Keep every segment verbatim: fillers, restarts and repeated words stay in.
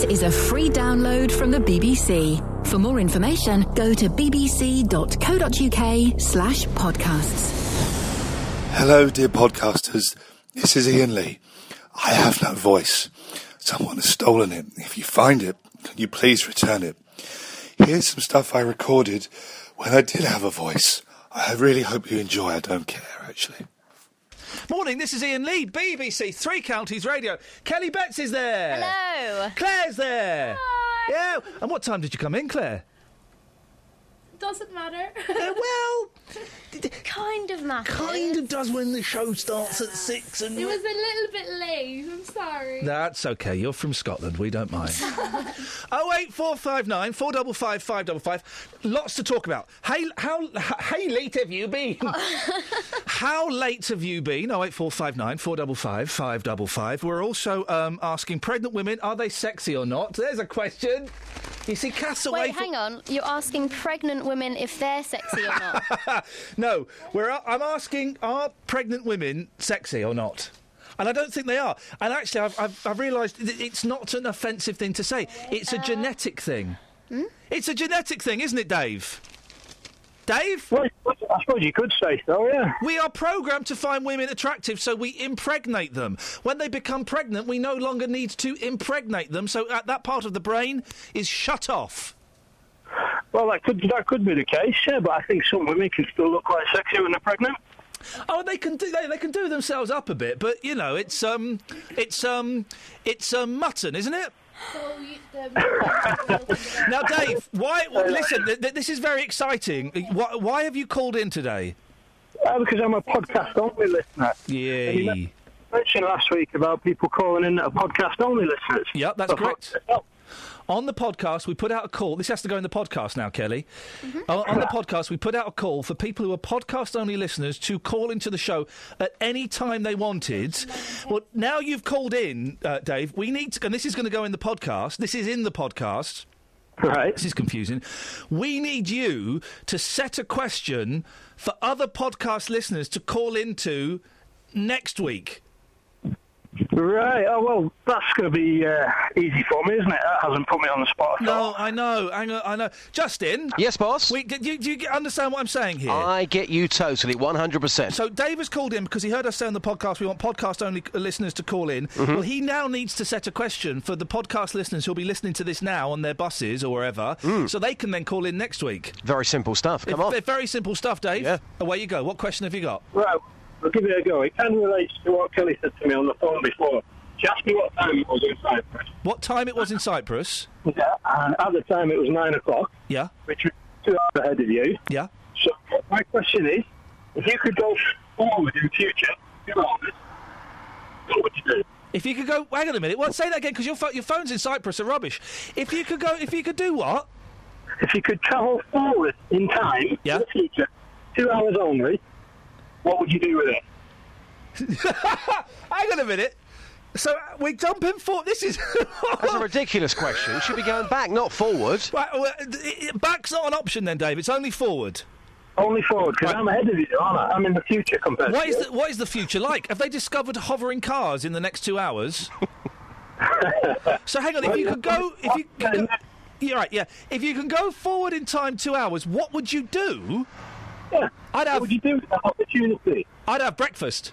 This is a free download from the B B C. For more information, go to bbc.co.uk slash podcasts. Hello, dear podcasters. This is Ian Lee. I have no voice. Someone has stolen it. If you find it, can you please return it? Here's some stuff I recorded when I did have a voice. I really hope you enjoy. I don't care, actually. Morning, this is Ian Lee, B B C Three Counties Radio. Kelly Betts is there. Hello. Claire's there. Hi. Yeah. And what time did you come in, Claire? Doesn't matter. Uh, well... kind of matters. Kind of does when the show starts at six and... It was a little bit late, I'm sorry. That's OK, you're from Scotland, we don't mind. oh eight four five nine four five five five five. Lots to talk about. Hey, how, how late have you been? How late have you been? oh eight four five nine four five five five five five. We're also um, asking pregnant women, are they sexy or not? There's a question. You see, Castaway... Wait, hang on. You're asking pregnant women if they're sexy or not? No, we're, I'm asking, are pregnant women sexy or not? And I don't think they are. And actually, I've, I've, I've realised it's not an offensive thing to say. It's a uh, genetic thing. Hmm? It's a genetic thing, isn't it, Dave? Dave? Well, I suppose you could say so, yeah. We are programmed to find women attractive, so we impregnate them. When they become pregnant, we no longer need to impregnate them, so that part of the brain is shut off. Well, that could that could be the case, yeah, but I think some women can still look quite sexy when they're pregnant. Oh, they can do they, they can do themselves up a bit, but you know, it's um it's um it's um mutton, isn't it? Now, Dave, why? Listen, th- th- this is very exciting. Why, why have you called in today? Uh, because I'm a podcast-only listener. Yeah. You mentioned last week about people calling in that are podcast-only listeners. Yep, that's correct. On the podcast, we put out a call. This has to go in the podcast now, Kelly. Mm-hmm. On, on the podcast, we put out a call for people who are podcast-only listeners to call into the show at any time they wanted. Well, now you've called in, uh, Dave, we need to... And this is going to go in the podcast. This is in the podcast. Right. This is confusing. We need you to set a question for other podcast listeners to call into next week. Right, oh, well, that's going to be uh, easy for me, isn't it? That hasn't put me on the spot at no, all. I know, I know, I know. Justin? Yes, boss? We, do, you, do you understand what I'm saying here? I get you totally, one hundred percent. So Dave has called in because he heard us say on the podcast we want podcast-only listeners to call in. Mm-hmm. Well, he now needs to set a question for the podcast listeners who'll be listening to this now on their buses or wherever, mm. so they can then call in next week. Very simple stuff, come it's, on. Very simple stuff, Dave. Yeah. Away you go. What question have you got? Right. I'll give it a go. It kind of relates to what Kelly said to me on the phone before. She asked me what time it was in Cyprus. What time it was in Cyprus? Yeah, and at the time it was nine o'clock. Yeah. Which was two hours ahead of you. Yeah. So my question is, if you could go forward in future, two hours, what would you do? If you could go, hang on a minute. Well, say that again, because your fo- your phones in Cyprus are rubbish. If you could go, if you could do what? If you could travel forward in time, yeah, in the future, two hours only. What would you do with it? Hang on a minute. So we're jumping forward. This is... That's a ridiculous question. You should be going back, not forward. Right, well, back's not an option then, Dave. It's only forward. Only forward, because right. I'm ahead of you, aren't I? I'm in the future compared what to is the, What is the future like? Have they discovered hovering cars in the next two hours? So hang on, if you could go... If you could go yeah, right, yeah. If you can go forward in time two hours, what would you do... Yeah. I'd have, what would you do with that opportunity? I'd have breakfast.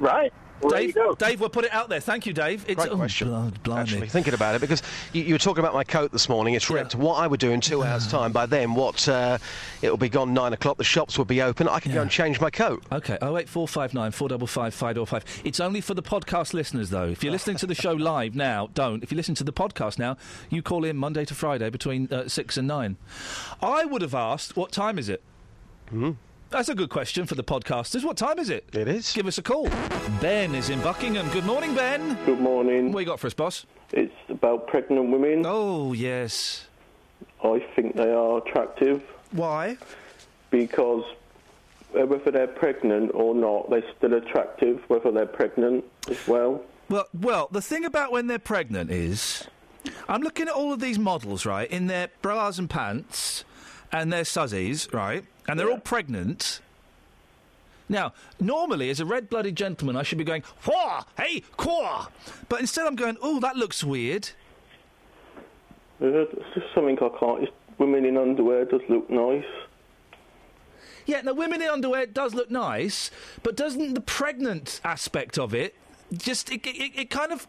Right. Well, Dave, there you go. Dave, we'll put it out there. Thank you, Dave. It's Great question. Oh, blimey. Actually, thinking about it, because you, you were talking about my coat this morning. It's ripped. Yeah. What I would do in two hours' time, by then, what uh, it'll be gone nine o'clock. The shops will be open. I can yeah. go and change my coat. Okay. Oh eight four five nine four double five five double five. It's only for the podcast listeners, though. If you're listening to the show live now, don't. If you listen to the podcast now, you call in Monday to Friday between uh, six and nine. I would have asked, what time is it? Mm-hmm. That's a good question for the podcasters. What time is it? It is. Give us a call. Ben is in Buckingham. Good morning, Ben. Good morning. What you got for us, boss? It's about pregnant women. Oh, yes. I think they are attractive. Why? Because whether they're pregnant or not, they're still attractive, whether they're pregnant as well. Well, well, the thing about when they're pregnant is... I'm looking at all of these models, right, in their bras and pants... and they're suzzies, right? And they're yeah. all pregnant. Now, normally, as a red-blooded gentleman, I should be going, whoa, hey, quah! But instead I'm going, oh, that looks weird. It's just something I can't. It's, women in underwear does look nice. Yeah, now women in underwear does look nice, but doesn't the pregnant aspect of it just it, it, it kind of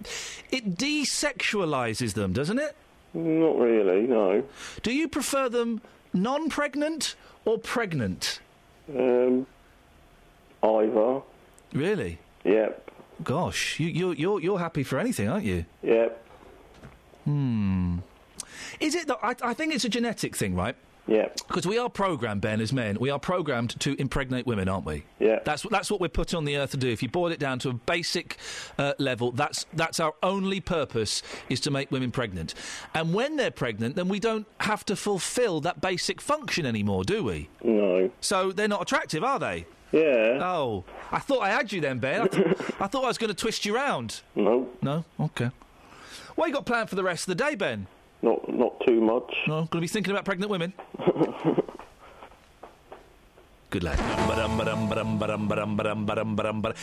it desexualizes them, doesn't it? Not really, no. Do you prefer them non-pregnant or pregnant? Um, either. Really? Yep. Gosh, you, you're you're you're happy for anything, aren't you? Yep. Hmm. Is it that I, I think it's a genetic thing, right? Yeah. Because we are programmed, Ben, as men, we are programmed to impregnate women, aren't we? Yeah. That's that's what we're put on the earth to do. If you boil it down to a basic uh, level, that's that's our only purpose, is to make women pregnant. And when they're pregnant, then we don't have to fulfil that basic function anymore, do we? No. So they're not attractive, are they? Yeah. Oh, I thought I had you then, Ben. I, th- I thought I was going to twist you round. No. No? OK. What you got planned for the rest of the day, Ben? Not not too much. No, going to be thinking about pregnant women. Good lad.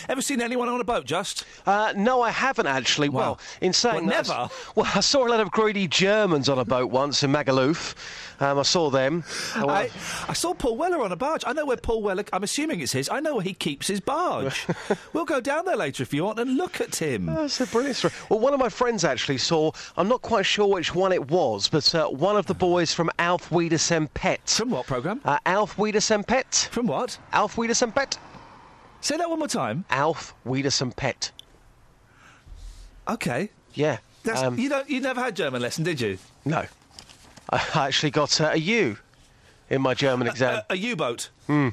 Ever seen anyone on a boat, Just? Uh, no, I haven't, actually. Wow. Well, in saying well, that... never? Well, I saw a lot of greedy Germans on a boat once in Magaluf. Um, I saw them. I, I, I saw Paul Weller on a barge. I know where Paul Weller... I'm assuming it's his. I know where he keeps his barge. We'll go down there later if you want and look at him. Oh, that's a brilliant story. Well, one of my friends actually saw... I'm not quite sure which one it was, but uh, one of the boys from Auf Wiedersehen Pet. From what programme? Uh, Auf Wiedersehen Pet. From what? Auf Wiedersehen Pet. Say that one more time. Auf Wiedersehen Pet. Okay. Yeah. That's, um, you don't. You never had German lesson, did you? No. I actually got uh, a U in my German exam. A, a, a U-boat. Hmm.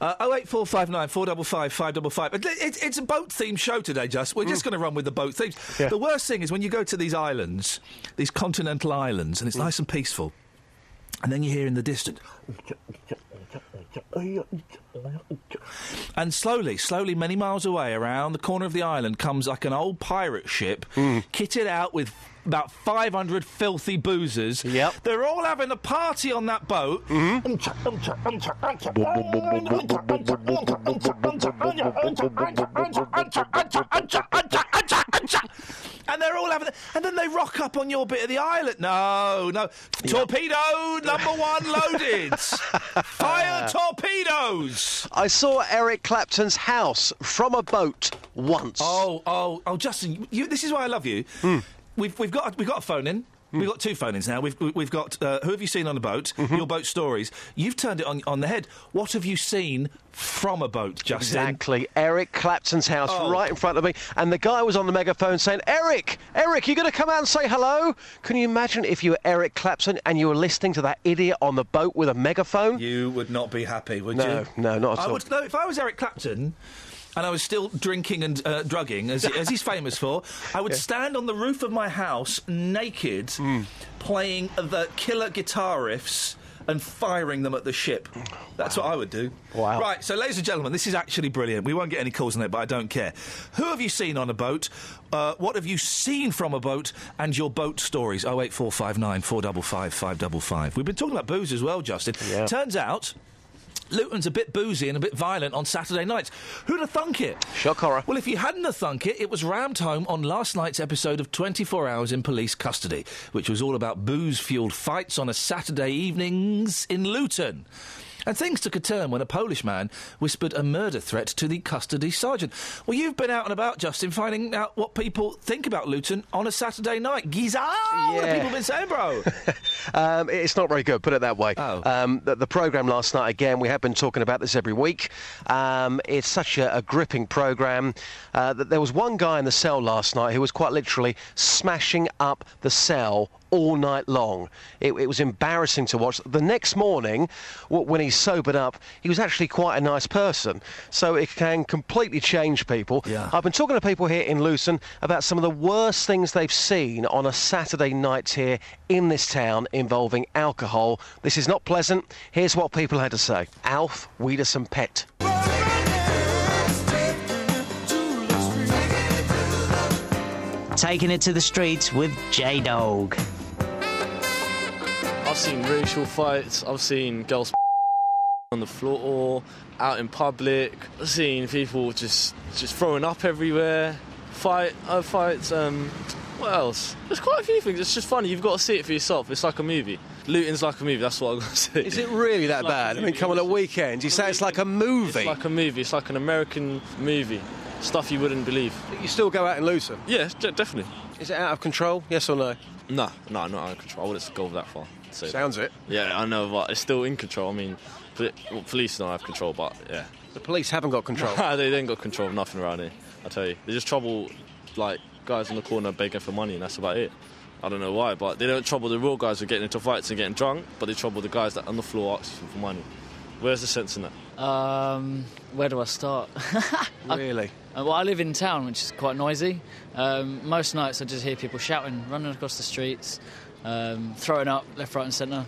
Uh, oh eight four five nine four five five five five. It, it's a boat-themed show today, Just. We're mm. just going to run with the boat themes. Yeah. The worst thing is when you go to these islands, these continental islands, and it's mm. nice and peaceful, and then you hear in the distance... And slowly, slowly, many miles away, around the corner of the island, comes like an old pirate ship, mm. kitted out with about five hundred filthy boozers. Yep. They're all having a party on that boat. Mm-hmm. And they're all having... And then they rock up on your bit of the island. No, no. Yeah. Torpedo number one loaded. Fire torpedoes. I saw Eric Clapton's house from a boat once. Oh, oh, oh, Justin, you, this is why I love you. Mm. We've, we've, got, we've got a phone-in. Mm. We've got two phone-ins now. We've, we've got uh, who have you seen on a boat, mm-hmm. your boat stories. You've turned it on, on the head. What have you seen from a boat, Justin? Exactly. Eric Clapton's house oh. right in front of me. And the guy was on the megaphone saying, Eric, Eric, you're going to come out and say hello? Can you imagine if you were Eric Clapton and you were listening to that idiot on the boat with a megaphone? You would not be happy, would no, you? No, no, not at I all. Would, no, if I was Eric Clapton... and I was still drinking and uh, drugging, as, as he's famous for, I would yeah. stand on the roof of my house naked, mm. playing the killer guitar riffs and firing them at the ship. That's wow. what I would do. Wow. Right, so, ladies and gentlemen, this is actually brilliant. We won't get any calls on it, but I don't care. Who have you seen on a boat? Uh, what have you seen from a boat? And your boat stories, oh eight four five nine four five five five five five. We've been talking about booze as well, Justin. Yeah. Turns out... Luton's a bit boozy and a bit violent on Saturday nights. Who'd have thunk it? Shock horror. Well, if you hadn't have thunk it, it was rammed home on last night's episode of twenty-four hours in Police Custody, which was all about booze-fuelled fights on a Saturday evenings in Luton. And things took a turn when a Polish man whispered a murder threat to the custody sergeant. Well, you've been out and about, Justin, finding out what people think about Luton on a Saturday night. Giza! Yeah. What have people been saying, bro? um, it's not very good, put it that way. Oh. Um, the, the programme last night, again, we have been talking about this every week. Um, it's such a, a gripping programme uh, that there was one guy in the cell last night who was quite literally smashing up the cell all night long. It, it was embarrassing to watch. The next morning, w- when he sobered up, he was actually quite a nice person. So it can completely change people. Yeah. I've been talking to people here in Luton about some of the worst things they've seen on a Saturday night here in this town involving alcohol. This is not pleasant. Here's what people had to say. Auf Wiedersehen Pet. Taking it to the streets with J-Dog. I've seen racial fights, I've seen girls on the floor or out in public, I've seen people just, just throwing up everywhere, fight, I fight, um, what else? There's quite a few things. It's just funny. You've got to see it for yourself. It's like a movie. Luton's like a movie. That's what I've got to say. Is it really that like bad? I mean, come on, a weekend. You say it's like a movie. It's like a movie. It's like an American movie. Stuff you wouldn't believe. You still go out in Luton? Yeah, definitely. Is it out of control? Yes or no? No, no, not out of control. I wouldn't go that far. So sounds it. Yeah, I know, but it's still in control. I mean, police don't have control, but yeah. The police haven't got control. They don't got control of nothing around here. I tell you, they're just trouble, like guys on the corner begging for money, and that's about it. I don't know why, but they don't trouble the real guys who are getting into fights and getting drunk, but they trouble the guys that on the floor asking for money. Where's the sense in that? Um, where do I start? Really? I, well, I live in town, which is quite noisy. Um, most nights I just hear people shouting, running across the streets, um, throwing up left, right and centre.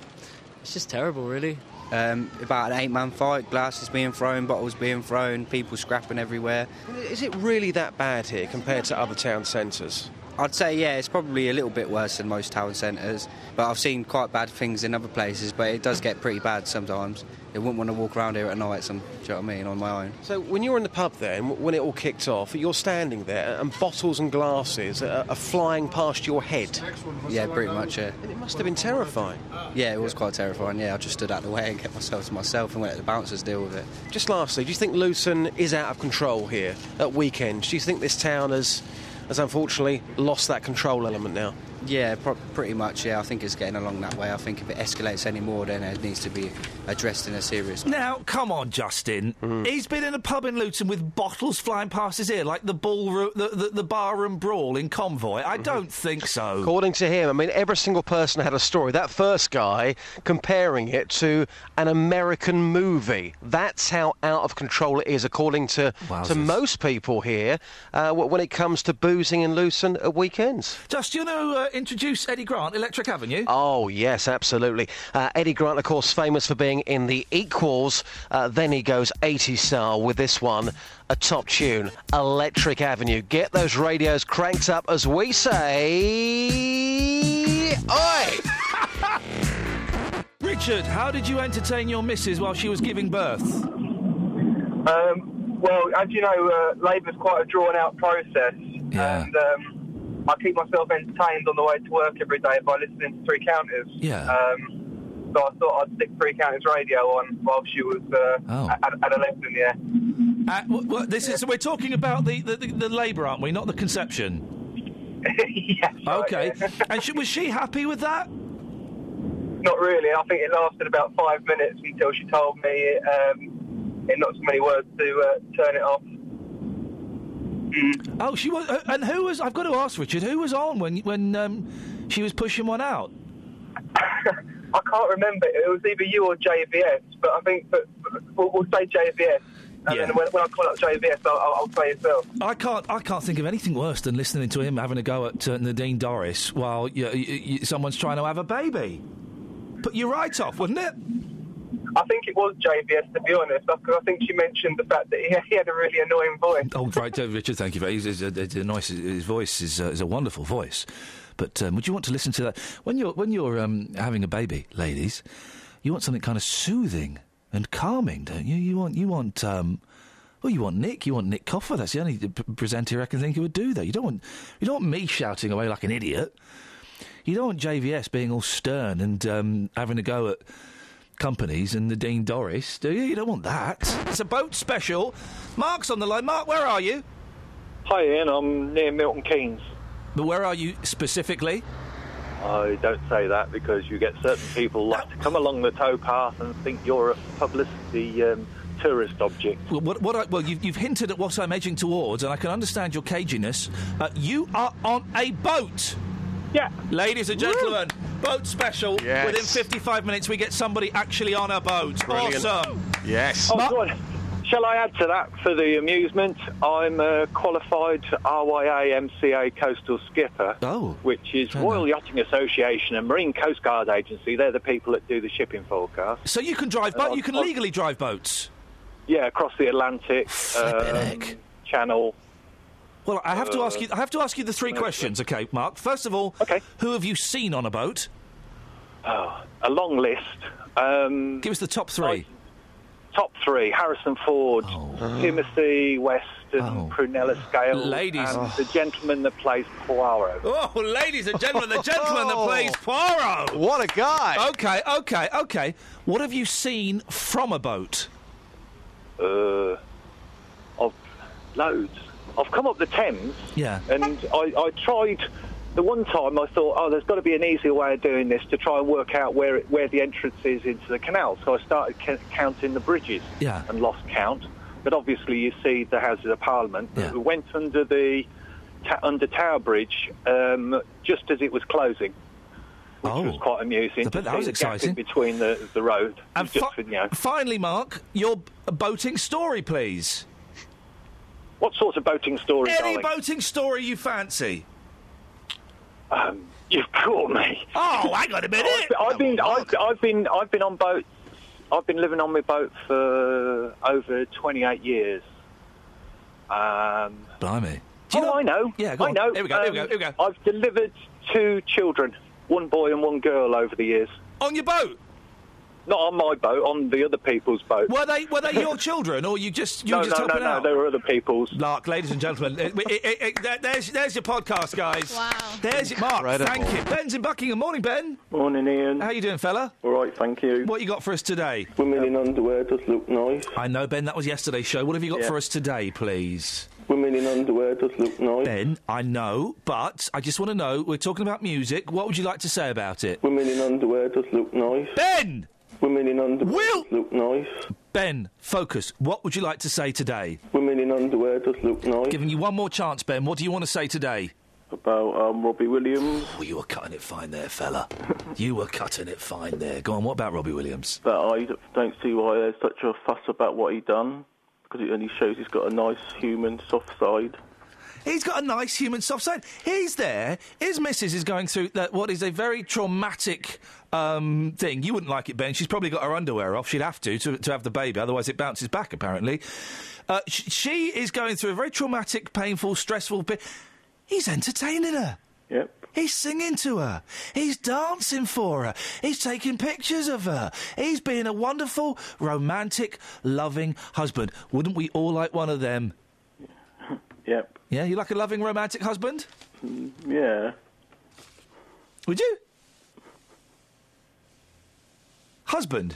It's just terrible, really. Um, about an eight-man fight, glasses being thrown, bottles being thrown, people scrapping everywhere. Is it really that bad here compared to other town centres? I'd say, yeah, it's probably a little bit worse than most town centres, but I've seen quite bad things in other places, but it does get pretty bad sometimes. I wouldn't want to walk around here at night, some, do you know what I mean, on my own. So when you were in the pub then, when it all kicked off, you're standing there and bottles and glasses are, are flying past your head. Yeah, pretty much, yeah. And it must have been terrifying. Yeah, it was quite terrifying, yeah. I just stood out of the way and kept myself to myself and let the bouncers deal with it. Just lastly, do you think Luton is out of control here at weekends? Do you think this town has... has unfortunately lost that control element now? Yeah, pr pretty much, yeah. I think it's getting along that way. I think if it escalates any more, then it needs to be addressed in a serious way. Now, come on, Justin. Mm. He's been in a pub in Luton with bottles flying past his ear, like the ballroom, the, the, the barroom brawl in Convoy. I mm-hmm. don't think so. According to him, I mean, every single person had a story. That first guy comparing it to an American movie. That's how out of control it is, according to, to most people here, uh, when it comes to boozing in Luton at weekends. Just, you know... Uh, introduce Eddie Grant, Electric Avenue. Oh, yes, absolutely. Uh, Eddie Grant, of course, famous for being in The Equals. Uh, then he goes eighty style with this one, a top tune, Electric Avenue. Get those radios cranked up as we say... Oi! Richard, how did you entertain your missus while she was giving birth? Um, well, as you know, uh, labour's quite a drawn-out process. Yeah. And, um, I keep myself entertained on the way to work every day by listening to Three Counties. Yeah. Um, so I thought I'd stick Three Counties radio on while she was uh, oh. at, at a lesson, yeah. Uh, well, this is, so we're talking about the, the, the, the labour, aren't we, not the conception? Yes. OK. Right, yeah. And she, was she happy with that? Not really. I think it lasted about five minutes until she told me, um, in not so many words, to uh, turn it off. Mm. Oh, she was, and who was? I've got to ask Richard. Who was on when when um, she was pushing one out? I can't remember. It was either you or J V S, but I think but, we'll, we'll say J V S. And yeah. then when, when I call up J V S, I'll, I'll say yourself. I can't. I can't think of anything worse than listening to him having a go at uh, Nadine Dorries while you, you, you, someone's trying to have a baby. Put your right off, wouldn't it? I think it was J V S, to be honest, because I think she mentioned the fact that he had a really annoying voice. Oh, right, Richard, thank you. Very, he's, he's, he's a nice, his voice is, uh, is a wonderful voice. But um, would you want to listen to that? When you're, when you're um, having a baby, ladies, you want something kind of soothing and calming, don't you? You want... You want um, well, you want Nick. You want Nick Coffer. That's the only presenter I can think who would do that. You don't want, you don't want me shouting away like an idiot. You don't want J V S being all stern and um, having a go at... companies and Nadine Dorries, do you? You don't want that. It's a boat special. Mark's on the line. Mark, where are you? Hi, Ian. I'm near Milton Keynes. But where are you specifically? I don't say that because you get certain people like to come along the towpath and think you're a publicity um, tourist object. Well, what, what I, well you've, you've hinted at what I'm edging towards, and I can understand your caginess. Uh, you are on a boat. Yeah. Ladies and gentlemen, woo! Boat special. Yes. Within fifty-five minutes, we get somebody actually on a boat. Brilliant. Awesome. Yes. Oh, God. Shall I add to that for the amusement? I'm a qualified R Y A M C A coastal skipper, oh, which is Royal Yachting Association and Marine Coast Guard Agency. They're the people that do the shipping forecast. So you can drive boats? You can I've, legally drive boats? Yeah, across the Atlantic um, Channel. Well, I have uh, to ask you. I have to ask you the three questions, okay, Mark? First of all, okay. Who have you seen on a boat? Oh, a long list. Um, Give us the top three. Top, top three: Harrison Ford, oh. Timothy West, Justin, oh. Prunella Scales, ladies. and oh. the gentleman that plays Poirot. Oh, ladies and gentlemen, the gentleman oh. that plays Poirot! What a guy! Okay, okay, okay. What have you seen from a boat? Uh, I've loads. I've come up the Thames, yeah. and I, I tried... The one time I thought, oh, there's got to be an easier way of doing this to try and work out where it, where the entrance is into the canal. So I started ca- counting the bridges yeah. and lost count. But obviously you see the Houses of Parliament. Yeah. We went under the ta- under Tower Bridge um, just as it was closing, which oh. was quite amusing. That was the exciting. Between the, the road. And fi- just, you know. Finally, Mark, your boating story, please. What sort of boating story, Any darling? boating story you fancy. Um, you've caught me. Oh, hang on a minute. I've been, I've been, I've, I've been, I've been on boats. I've been living on my boat for over twenty-eight years. Um, Blimey. Do you oh, know? I know. Yeah, go I on. know. Here we go. Um, here we go. Here we go. I've delivered two children, one boy and one girl, over the years. On your boat? Not on my boat. On the other people's boat. Were they? Were they your children, or you just? You no, just no, no, no. Out? They were other people's. Lark, ladies and gentlemen, it, it, it, it, there's there's your podcast, guys. Wow. There's it, Mark. Incredible. Thank you. Ben's in Buckingham. Morning, Ben. Morning, Ian. How you doing, fella? All right, thank you. What you got for us today? Women in underwear does look nice. I know, Ben. That was yesterday's show. What have you got yeah. for us today, please? Women in underwear does look nice. Ben, I know, but I just want to know. We're talking about music. What would you like to say about it? Women in underwear does look nice. Ben. Women in underwear Will. look nice. Ben, focus. What would you like to say today? Women in underwear does look nice. Giving you one more chance, Ben. What do you want to say today? About um, Robbie Williams. Oh, you were cutting it fine there, fella. You were cutting it fine there. Go on, what about Robbie Williams? That I don't see why there's such a fuss about what he done, because it only shows he's got a nice, human, soft side. He's got a nice human soft side. He's there. His missus is going through that, what is a very traumatic um, thing. You wouldn't like it, Ben. She's probably got her underwear off. She'd have to, to, to have the baby. Otherwise, it bounces back, apparently. Uh, sh- she is going through a very traumatic, painful, stressful bit. He's entertaining her. Yep. He's singing to her. He's dancing for her. He's taking pictures of her. He's being a wonderful, romantic, loving husband. Wouldn't we all like one of them? Yep. Yeah, you like a loving, romantic husband? Mm, yeah. Would you? Husband?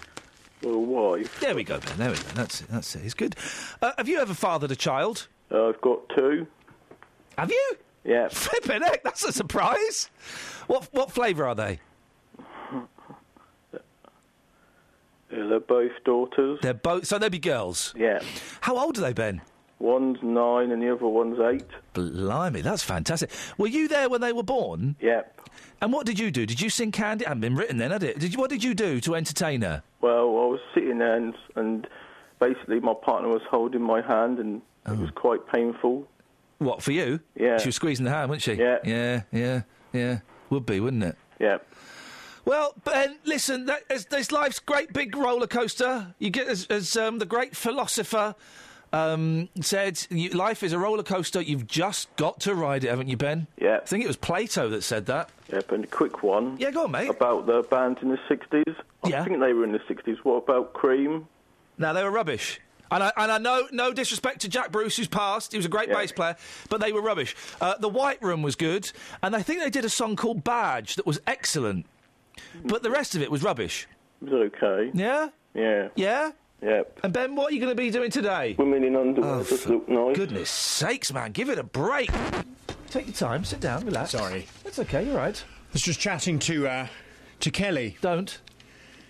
Well, wife. There we go, Ben. There we go. That's it. That's it. It's good. Uh, have you ever fathered a child? Uh, I've got two. Have you? Yeah. Flippin' heck, that's a surprise. What What flavour are they? They're both daughters. They're both... So they'll be girls? Yeah. How old are they, Ben? One's nine and the other one's eight. Blimey, that's fantastic. Were you there when they were born? Yep. And what did you do? Did you sing Candy? It hadn't been written then, had it? Did you, what did you do to entertain her? Well, I was sitting there and, and basically my partner was holding my hand and oh. it was quite painful. What, for you? Yeah. She was squeezing the hand, wasn't she? Yeah. Yeah, yeah, yeah. Would be, wouldn't it? Yeah. Well, Ben, listen, that is, this life's great big roller coaster. You get, as, as um, the great philosopher... Um, said, you, life is a roller coaster, you've just got to ride it, haven't you, Ben? Yeah. I think it was Plato that said that. Yeah, but a quick one. Yeah, go on, mate. About the band in the sixties. I yeah. think they were in the sixties. What about Cream? No, they were rubbish. And I, and I know, no disrespect to Jack Bruce, who's passed, he was a great yeah. bass player, but they were rubbish. Uh, the White Room was good, and I think they did a song called Badge that was excellent, but the rest of it was rubbish. It was okay. Yeah? Yeah. Yeah? Yep. And Ben, what are you going to be doing today? Women in underwear oh, just look nice. Goodness sakes, man, give it a break. Take your time, sit down, relax. Sorry. That's okay, you're right. I was just chatting to, uh, to Kelly. Don't.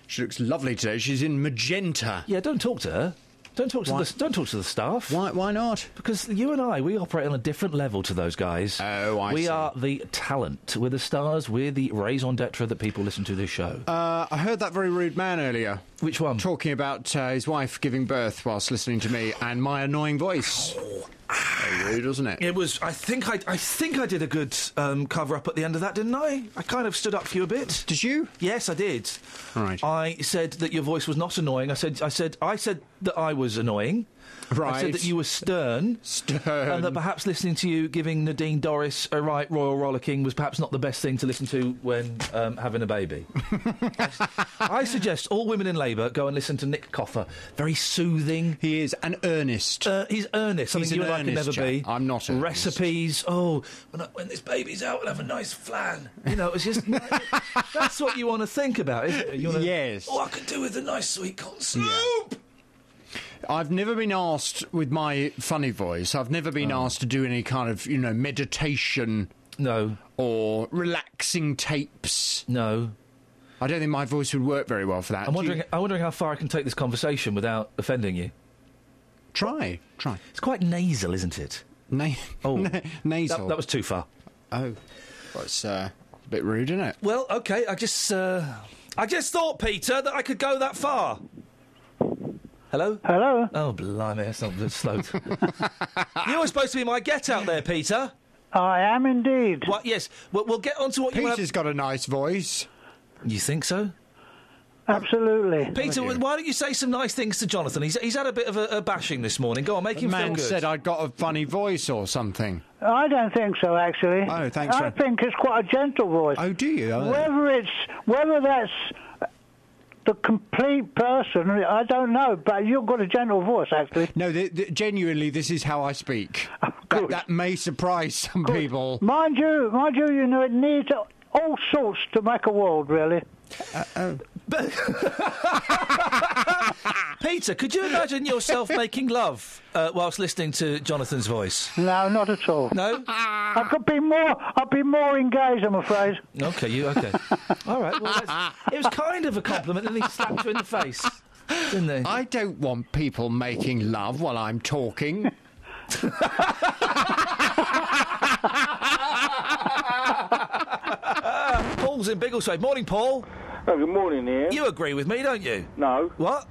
She looks lovely today. She's in magenta. Yeah, don't talk to her. Don't talk to why? the don't talk to the staff. Why? Why not? Because you and I, we operate on a different level to those guys. Oh, I we see. We are the talent. We're the stars. We're the raison d'être that people listen to this show. Uh, I heard that very rude man earlier. Which one? Talking about uh, his wife giving birth whilst listening to me and my annoying voice. Very rude, wasn't it? It was. I think I. I think I did a good um, cover up at the end of that, didn't I? I kind of stood up for you a bit. Did you? Yes, I did. All right. I said that your voice was not annoying. I said. I said. I said that I was annoying. Right. I said that you were stern. Stern. And that perhaps listening to you giving Nadine Dorries a right royal rollicking was perhaps not the best thing to listen to when um, having a baby. I suggest all women in labour go and listen to Nick Coffer. Very soothing. He is. And earnest. Uh, he's earnest. Something he's you and I could never chap. be. I'm not earnest. Recipes. Oh, when, I, when this baby's out, we'll have a nice flan. You know, it's just... that's what you want to think about, isn't it? You wanna, yes. Oh, I could do with a nice sweet corn soup. Yeah. I've never been asked, with my funny voice, I've never been oh. asked to do any kind of, you know, meditation. No. Or relaxing tapes. No. I don't think my voice would work very well for that. I'm wondering, you... I'm wondering how far I can take this conversation without offending you. Try. Try. It's quite nasal, isn't it? Na- oh. Na- nasal. That, that was too far. Oh. Well, it's uh, a bit rude, isn't it? Well, OK, I just... Uh, I just thought, Peter, that I could go that far. Hello? Hello? Oh, blimey, that's not that's slow. You were supposed to be my get out there, Peter. I am indeed. Well, yes, we'll, we'll get on to what Peter's you want. Peter's got a nice voice. You think so? Absolutely. Peter, Thank why don't you say some nice things to Jonathan? He's he's had a bit of a, a bashing this morning. Go on, make the him feel good. The man said I'd got a funny voice or something. I don't think so, actually. Oh, thanks. I for... think it's quite a gentle voice. Oh, do you? Oh. Whether it's... Whether that's... The complete person, I don't know, but you've got a gentle voice, actually. No, the, the, genuinely, this is how I speak. Oh, that, that may surprise some good. people. Mind you, mind you, you know, it needs all sorts to make a world, really. Uh, oh. Peter, could you imagine yourself making love uh, whilst listening to Jonathan's voice? No, not at all. No, I could be more. I'd be more engaged, I'm afraid. Okay, you okay? All right. Well, that's, it was kind of a compliment, and he slapped you in the face, didn't he? I don't want people making love while I'm talking. Paul's in Biggleswade. Morning, Paul. Oh, good morning, Ian. You agree with me, don't you? No. What?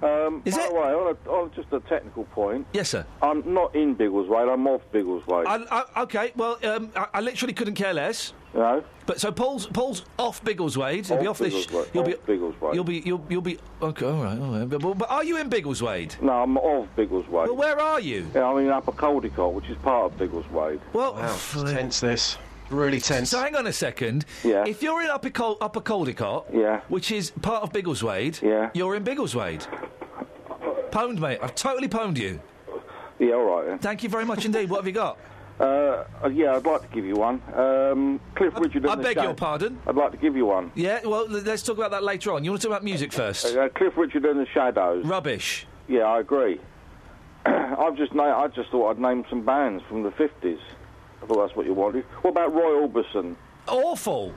Um, Is by it? By the way, on, a, on just a technical point... Yes, sir. I'm not in Biggleswade, I'm off Biggleswade. I, I, OK, well, um, I, I literally couldn't care less. No? But so Paul's Paul's off Biggleswade. He'll off be off Biggleswade. This... You'll off be, Biggleswade. You'll be... You'll, you'll be... OK, all right, all right. But, but are you in Biggleswade? No, I'm off Biggleswade. Well, where are you? Yeah, I'm in Upper Caldecote, which is part of Biggleswade. Well... Wow, oh, tense this. Really tense. So hang on a second. Yeah. If you're in Upper, Col- Upper Caldecote, yeah. which is part of Biggleswade, yeah. you're in Biggleswade. Pwned, mate. I've totally pwned you. Yeah, all right, then. Thank you very much indeed. What have you got? Uh, yeah, I'd like to give you one. Um, Cliff Richard I, and I the beg Shanks. Your pardon? I'd like to give you one. Yeah, well, let's talk about that later on. You want to talk about music first? Uh, uh, Cliff Richard and the Shadows. Rubbish. Yeah, I agree. I've just na- I just thought I'd name some bands from the fifties. I thought that's what you wanted. What about Roy Orbison? Awful.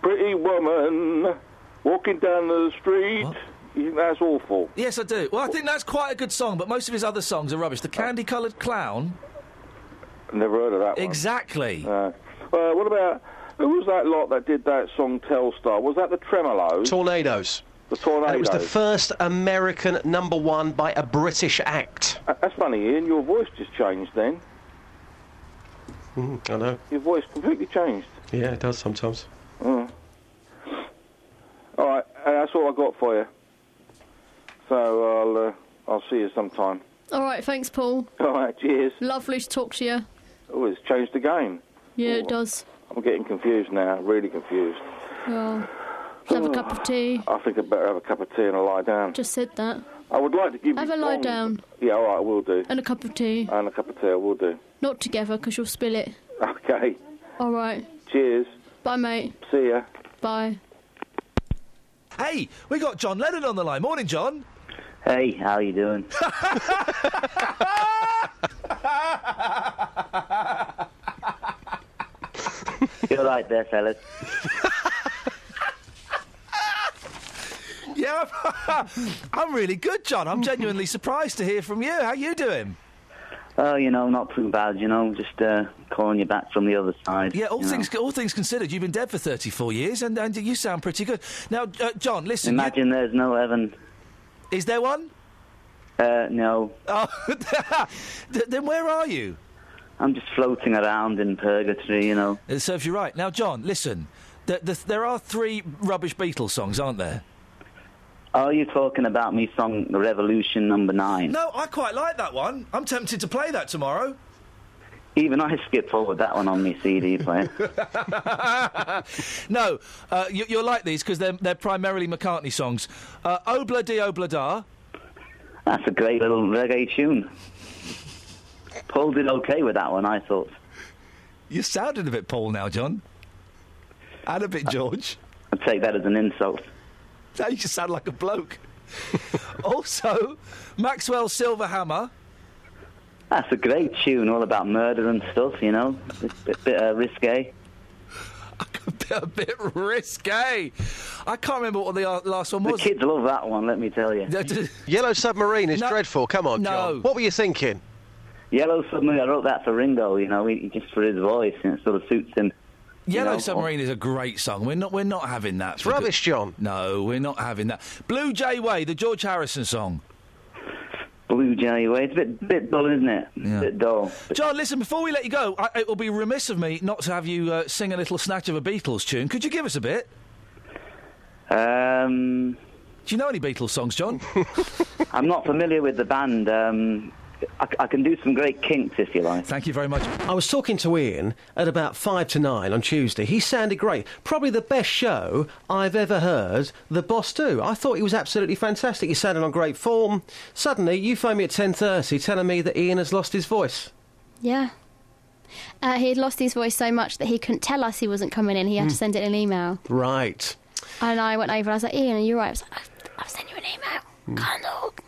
Pretty woman walking down the street. What? You think that's awful? Yes, I do. Well, I think that's quite a good song, but most of his other songs are rubbish. The Candy-Coloured Clown. Never heard of that one. Exactly. Uh, uh, what about... Who was that lot that did that song, Telstar? Was that the Tremolos? Tornadoes. The Tornadoes. And it was the first American number one by a British act. Uh, that's funny, Ian. Your voice just changed then. Mm, I know. Your voice completely changed. Yeah, it does sometimes. Mm. All right, uh, that's all I got for you. So I'll uh, I'll see you sometime. All right, thanks, Paul. All right, cheers. Lovely to talk to you. Oh, it's changed the game. Yeah, Ooh, it does. I'm getting confused now. Really confused. Well, oh, have a cup of tea. I think I'd better have a cup of tea and I'll lie down. Just said that. I would like to give have you... Have a lie down. Yeah, all right, I will do. And a cup of tea. And a cup of tea, I will do. Not together, because you'll spill it. OK. All right. Cheers. Bye, mate. See ya. Bye. Hey, we got John Lennon on the line. Morning, John. Hey, how you doing? You're right there, fellas. Yeah, I'm really good, John. I'm genuinely surprised to hear from you. How you doing? Oh, you know, not too bad, you know, just uh, calling you back from the other side. Yeah, all things know. all things considered, you've been dead for thirty-four years, and, and you sound pretty good. Now, uh, John, listen... Imagine you... there's no heaven. Is there one? Uh, no. Oh, then where are you? I'm just floating around in purgatory, you know. It serves you right. Now, John, listen, the, the, there are three rubbish Beatles songs, aren't there? Are you talking about me song Revolution Number Nine? No, I quite like that one. I'm tempted to play that tomorrow. Even I skip forward that one on my C D player. No, uh, you, you'll like these because they're, they're primarily McCartney songs. Uh, Obla Di Obla Da. That's a great little reggae tune. Paul did okay with that one, I thought. You sounded a bit Paul now, John. And a bit George. I'd take that as an insult. Now you just sound like a bloke. Also, Maxwell Silverhammer. That's a great tune, all about murder and stuff, you know. A bit, bit uh, risque. A bit, a bit risque. I can't remember what the last one was. The kids love that one, let me tell you. Yellow Submarine is no, dreadful. Come on, no. John. What were you thinking? Yellow Submarine, I wrote that for Ringo, you know, he, just for his voice, and it sort of suits him. Yellow you know, Submarine is a great song. We're not, we're not having that. It's rubbish, John. No, we're not having that. Blue Jay Way, the George Harrison song. Blue Jay Way. It's a bit, bit dull, isn't it? Yeah. A bit dull. John, listen, before we let you go, I, it will be remiss of me not to have you uh, sing a little snatch of a Beatles tune. Could you give us a bit? Um... Do you know any Beatles songs, John? I'm not familiar with the band, um... I, I can do some great kinks, if you like. Thank you very much. I was talking to Ian at about five to nine on Tuesday. He sounded great. Probably the best show I've ever heard the boss do. I thought he was absolutely fantastic. He sounded on great form. Suddenly, you phoned me at ten thirty telling me that Ian has lost his voice. Yeah. Uh, he had lost his voice so much that he couldn't tell us he wasn't coming in. He had mm. to send it in an email. Right. And I went over and I was like, Ian, are you all right? I was like, I've sent you an email. Mm. Can't talk.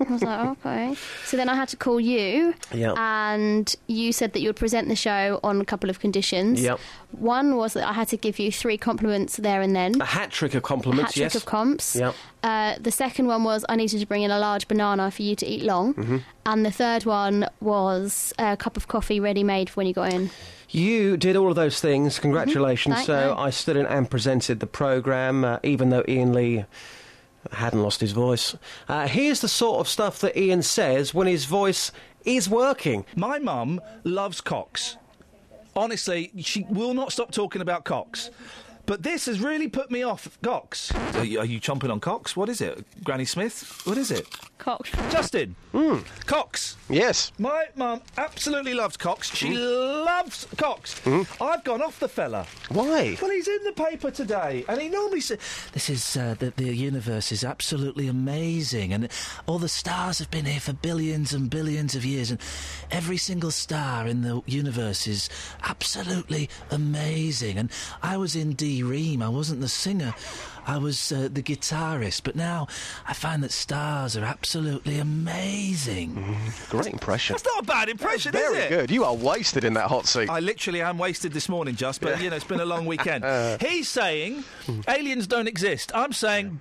I was like, okay. So then I had to call you, yep. and you said that you would present the show on a couple of conditions. Yep. One was that I had to give you three compliments there and then. A hat-trick of compliments, yes. A hat-trick yes. of comps. Yep. Uh, the second one was I needed to bring in a large banana for you to eat long. Mm-hmm. And the third one was a cup of coffee ready-made for when you got in. You did all of those things. Congratulations. Mm-hmm. So you. I stood in and presented the programme, uh, even though Ian Lee... hadn't lost his voice. Uh, here's the sort of stuff that Ian says when his voice is working. My mum loves Cox. Honestly, she will not stop talking about Cox. But this has really put me off Cox. Are you, are you chomping on Cox? What is it? Granny Smith? What is it? Cox. Justin. Mm. Cox. Yes. My mum absolutely loves Cox. She mm. loves Cox. Mm. I've gone off the fella. Why? Well, he's in the paper today, and he normally says, this is, uh, the, the universe is absolutely amazing, and all the stars have been here for billions and billions of years, and every single star in the universe is absolutely amazing, and I was in D. Ream. I wasn't the singer, I was uh, the guitarist, but now I find that stars are absolutely amazing. Mm, great impression. That's not a bad impression, is it? Very good. You are wasted in that hot seat. I literally am wasted this morning, just, but, yeah. you know, it's been a long weekend. uh, He's saying aliens don't exist. I'm saying...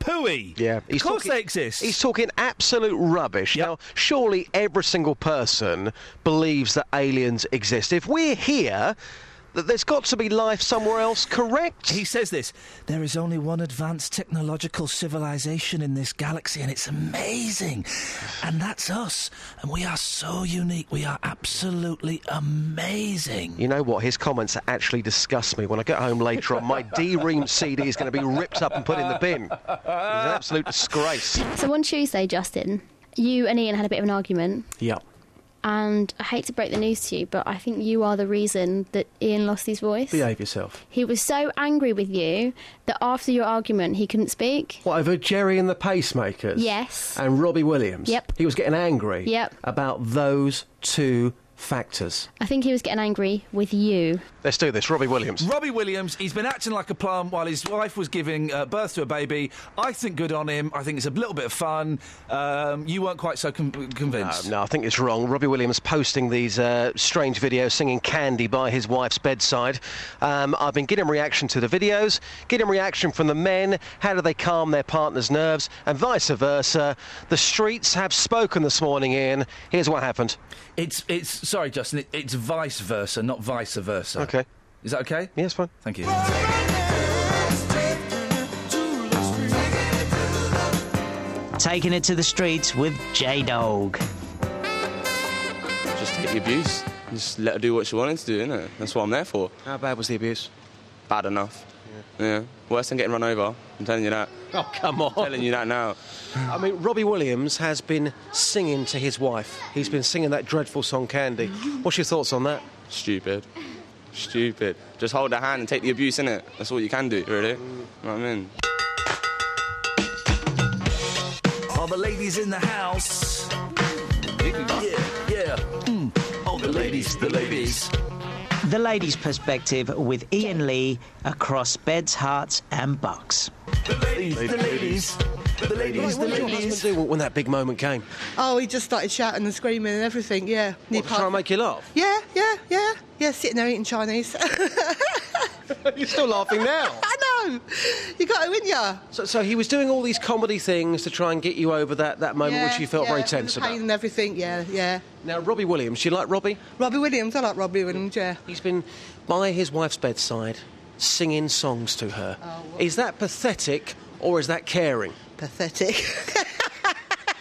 Pooey. Yeah. Of course talking, they exist. He's talking absolute rubbish. Yep. Now, surely every single person believes that aliens exist. If we're here... there's got to be life somewhere else, correct? He says this. There is only one advanced technological civilization in this galaxy, and it's amazing. And that's us. And we are so unique. We are absolutely amazing. You know what? His comments actually disgust me. When I get home later on, my D-ream C D is going to be ripped up and put in the bin. It's an absolute disgrace. So on Tuesday, Justin, you and Ian had a bit of an argument. Yeah. And I hate to break the news to you, but I think you are the reason that Ian lost his voice. Behave yourself. He was so angry with you that after your argument, he couldn't speak. What, over Jerry and the Pacemakers? Yes. And Robbie Williams? Yep. He was getting angry yep. about those two factors. I think he was getting angry with you. Let's do this. Robbie Williams. Robbie Williams, he's been acting like a plum while his wife was giving uh, birth to a baby. I think good on him. I think it's a little bit of fun. Um, you weren't quite so com- convinced. No, no, I think it's wrong. Robbie Williams posting these uh, strange videos singing Candy by his wife's bedside. Um, I've been getting reaction to the videos, getting reaction from the men. How do they calm their partner's nerves? And vice versa. The streets have spoken this morning, Ian. Here's what happened. It's it's... Sorry, Justin, it, it's vice versa, not vice versa. OK. Is that OK? Yes, fine. Thank you. Taking it to the streets with J-Dog. Just take the abuse. Just let her do what she wanted to do, innit? That's what I'm there for. How bad was the abuse? bad enough. Yeah. yeah. Worse than getting run over. I'm telling you that. Oh, come on. I'm telling you that now. I mean, Robbie Williams has been singing to his wife. He's been singing that dreadful song, Candy. What's your thoughts on that? Stupid. Stupid. Just hold their hand and take the abuse, innit? That's all you can do, really. Mm. You know what I mean? Are the ladies in the house? Yeah, yeah. Mm. Oh, the ladies, the ladies. The Ladies' Perspective with Ian Lee across beds, hearts and bucks. The ladies, the ladies, the ladies, the ladies. What did your husband do when that big moment came? Oh, he just started shouting and screaming and everything, yeah. What, trying to make you laugh? Yeah, yeah, yeah. Yeah, sitting there eating Chinese. You're still laughing now. I know. You got to, wouldn't you? So, so he was doing all these comedy things to try and get you over that, that moment, yeah, which you felt yeah, very tense about. Yeah, pain and everything, yeah, yeah. Now, Robbie Williams, do you like Robbie? Robbie Williams, I like Robbie Williams, yeah. He's been by his wife's bedside singing songs to her. Oh, well. Is that pathetic or is that caring? Pathetic.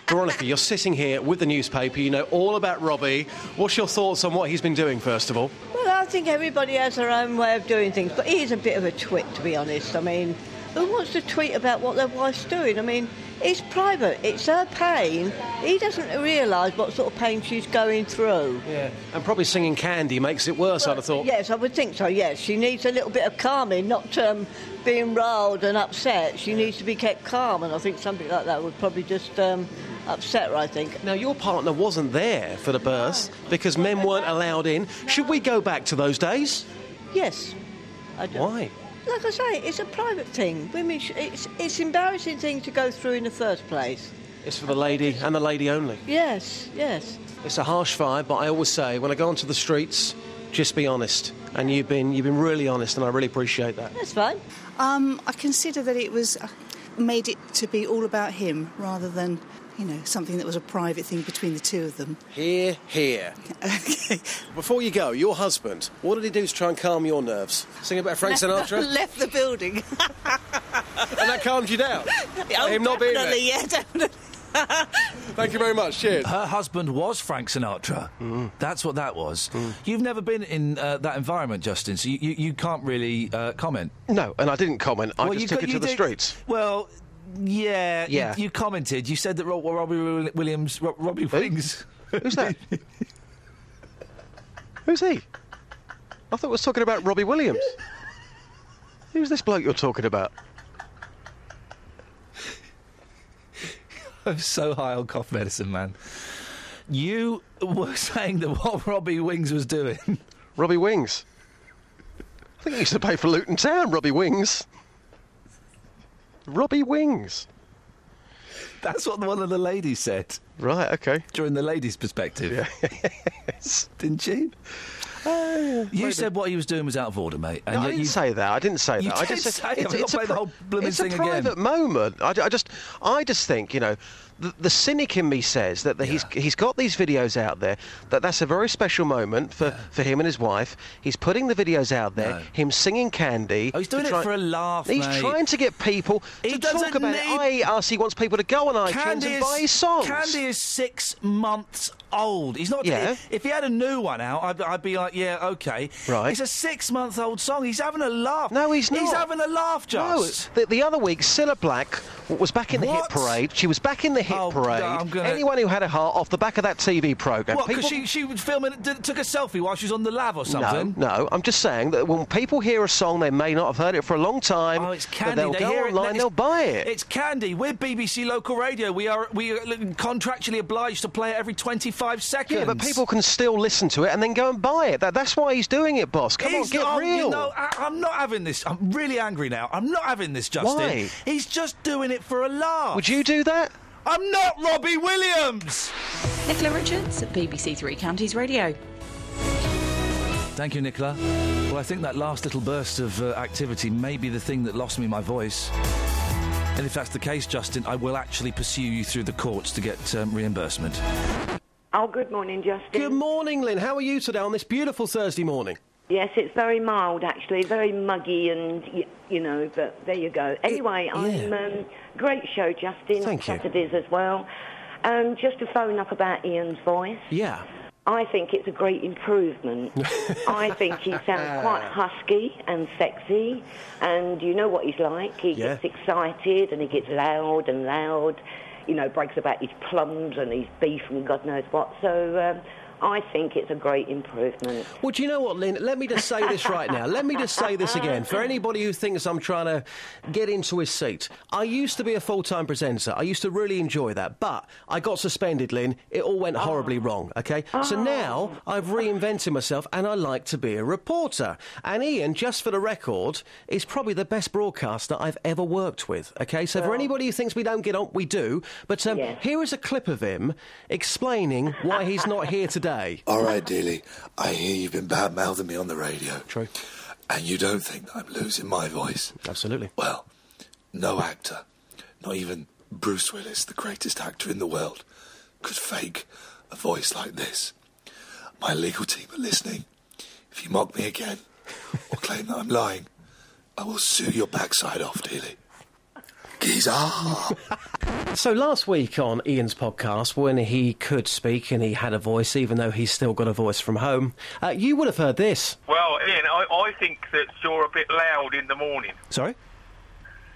Veronica, you're sitting here with the newspaper. You know all about Robbie. What's your thoughts on what he's been doing, first of all? Well, I think everybody has their own way of doing things, but he's a bit of a twit, to be honest. I mean, who wants to tweet about what their wife's doing? I mean, it's private. It's her pain. He doesn't realise what sort of pain she's going through. Yeah, and probably singing Candy makes it worse, well, I'd have thought. Yes, I would think so, yes. She needs a little bit of calming, not um, being riled and upset. She needs to be kept calm, and I think something like that would probably just... Um, upset her, I think. Now, your partner wasn't there for the birth no. because men weren't allowed in. No. Should we go back to those days? Yes. I do. Why? Like I say, it's a private thing. Women, sh- it's it's embarrassing thing to go through in the first place. It's for the lady and the lady only. Yes, yes. It's a harsh vibe, but I always say, when I go onto the streets, just be honest. And you've been you've been really honest, and I really appreciate that. That's fine. Um, I consider that it was uh, made it to be all about him rather than... you know, something that was a private thing between the two of them. Hear, hear. Okay. Before you go, your husband, what did he do to try and calm your nerves? Sing about Frank left Sinatra? The, left the building. And that calmed you down? Oh, him not being there? Yeah, definitely. Thank you very much, cheers. Her husband was Frank Sinatra. Mm. That's what that was. Mm. You've never been in uh, that environment, Justin, so you, you, you can't really uh, comment. No, and I didn't comment. Well, I just took got, it to the did, streets. Well... Yeah, yeah. You, you commented. You said that Rob, Robbie Williams... Rob, Robbie Wings. Who's that? Who's he? I thought we were talking about Robbie Williams. Who's this bloke you're talking about? I'm so high on cough medicine, man. You were saying that what Robbie Wings was doing... Robbie Wings? I think he used to play for Luton Town, Robbie Wings. Robbie Wings. That's what one of the ladies said. Right, OK. During the Ladies' Perspective. Yeah. Yes. Didn't she? Uh, you said what he was doing was out of order, mate. And no, I didn't you... say that. I didn't say that. You I just say it. I've got to play the whole blooming thing again. It's a private again. moment. I, I, just, I just think, you know, the, the cynic in me says that the, yeah. he's he's got these videos out there, that that's a very special moment for, yeah. for him and his wife. He's putting the videos out there, no. him singing Candy. Oh, he's doing try, it for a laugh, He's mate. trying to get people to he talk about need... it. I R C wants people to go on iTunes Candy and is, buy his songs. Candy is six months old. He's not... Yeah. If he had a new one out, I'd, I'd be like, yeah, OK. Right. It's a six-month-old song. He's having a laugh. No, he's not. He's having a laugh, Just. No, the, the other week, Cilla Black was back in the what? hit parade. She was back in the hit oh, parade. No, I'm gonna... Anyone who had a heart off the back of that T V programme... What, because people... she, she was filming, did, took a selfie while she was on the lav or something? No, no. I'm just saying that when people hear a song, they may not have heard it for a long time. Oh, it's Candy. They'll they go hear online, it, they'll buy it. It's Candy. We're B B C Local Radio. We are, we are contractually obliged to play it every twenty-five seconds. Yeah, but people can still listen to it and then go and buy it. That, that's why he's doing it, boss. Come he's on, get not, real. You know, I, I'm not having this. I'm really angry now. I'm not having this, Justin. Why? He's just doing it for a laugh. Would you do that? I'm not Robbie Williams. Nicola Richards at B B C Three Counties Radio. Thank you, Nicola. Well, I think that last little burst of uh, activity may be the thing that lost me my voice. And if that's the case, Justin, I will actually pursue you through the courts to get um, reimbursement. Oh, good morning, Justin. Good morning, Lynn. How are you today on this beautiful Thursday morning? Yes, it's very mild, actually. Very muggy and, you know, but there you go. Anyway, it, yeah. I'm... Um, great show, Justin. Thank you. Saturdays as well. Um, just to phone up about Ian's voice. Yeah. I think it's a great improvement. I think he sounds quite husky and sexy, and you know what he's like. He yeah. gets excited and he gets loud and loud, you know, breaks about his plums and his beef and God knows what. So um, I think it's a great improvement. Well, do you know what, Lynn? Let me just say this right now. Let me just say this again. For anybody who thinks I'm trying to get into his seat, I used to be a full-time presenter. I used to really enjoy that. But I got suspended, Lynn. It all went horribly oh. wrong, OK? Oh. So now I've reinvented myself and I like to be a reporter. And Ian, just for the record, is probably the best broadcaster I've ever worked with, OK? So well. for anybody who thinks we don't get on, we do. But um, yes. here is a clip of him explaining why he's not here today. All right, dealie, I hear you've been bad-mouthing me on the radio. True. And you don't think that I'm losing my voice? Absolutely. Well, no actor, not even Bruce Willis, the greatest actor in the world, could fake a voice like this. My legal team are listening. If you mock me again or claim that I'm lying, I will sue your backside off, dealie. So last week on Ian's podcast, when he could speak and he had a voice, even though he's still got a voice from home, uh, you would have heard this. Well, Ian, I, I think that you're a bit loud in the morning. Sorry?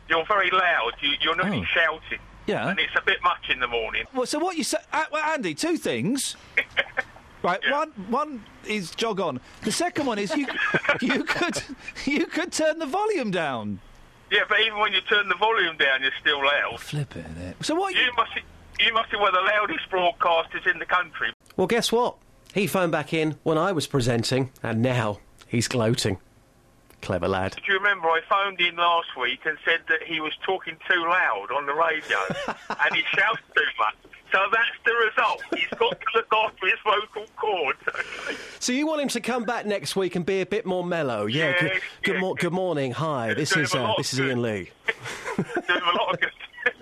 You're very loud. You, you're not oh. shouting. Yeah. And it's a bit much in the morning. Well, so what you say... Uh, well, Andy, two things. Right, yeah. one one is jog on. The second one is you you could you could turn the volume down. Yeah, but even when you turn the volume down, you're still loud. Flipping it. So what? You, you must you must be one of the loudest broadcasters in the country. Well, guess what? He phoned back in when I was presenting, and now he's gloating. Clever lad. Do you remember I phoned in last week and said that he was talking too loud on the radio and he shouts too much? So that's the result. He's got to look after his vocal cords. Okay. So you want him to come back next week and be a bit more mellow? Yeah. yeah, good, yeah. Good, mo- good morning. Hi. This is uh, this is Ian Lee. Doing a lot of good.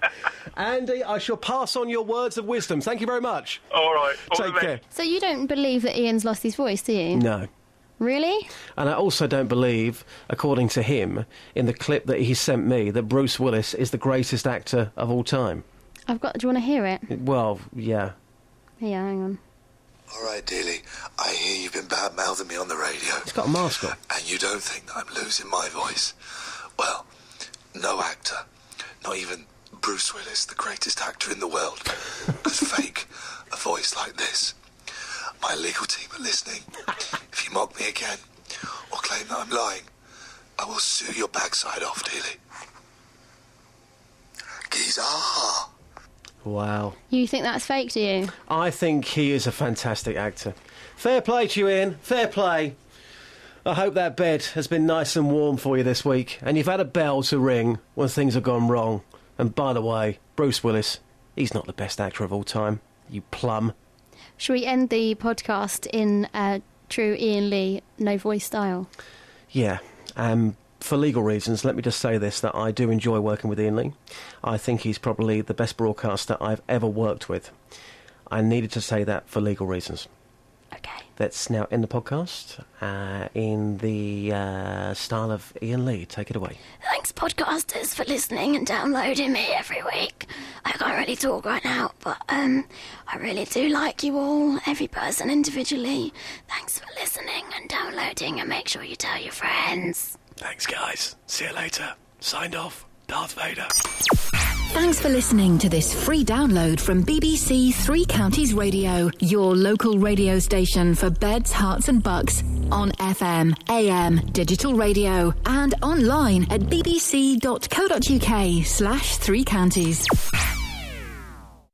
Andy, I shall pass on your words of wisdom. Thank you very much. All right. All Take care. So you don't believe that Ian's lost his voice, do you? No. Really? And I also don't believe, according to him, in the clip that he sent me, that Bruce Willis is the greatest actor of all time. I've got... Do you want to hear it? Well, yeah. Yeah, hang on. All right, dealie, I hear you've been bad-mouthing me on the radio. It's got a mask on. And you don't think that I'm losing my voice? Well, no actor, not even Bruce Willis, the greatest actor in the world, could fake a voice like this. My legal team are listening. If you mock me again or claim that I'm lying, I will sue your backside off, dealie. Giza! Wow. You think that's fake, do you? I think he is a fantastic actor. Fair play to you, Ian. Fair play. I hope that bed has been nice and warm for you this week, and you've had a bell to ring when things have gone wrong. And by the way, Bruce Willis, he's not the best actor of all time. You plum. Shall we end the podcast in uh, true Ian Lee, no voice style? Yeah. Um... For legal reasons, let me just say this, that I do enjoy working with Ian Lee. I think he's probably the best broadcaster I've ever worked with. I needed to say that for legal reasons. OK. Let's now end the podcast uh, in the uh, style of Ian Lee. Take it away. Thanks, podcasters, for listening and downloading me every week. I can't really talk right now, but um, I really do like you all, every person individually. Thanks for listening and downloading, and make sure you tell your friends. Thanks, guys. See you later. Signed off, Darth Vader. Thanks for listening to this free download from B B C Three Counties Radio, your local radio station for beds, hearts and bucks, on F M, A M, digital radio, and online at bbc dot co dot uk slash three counties.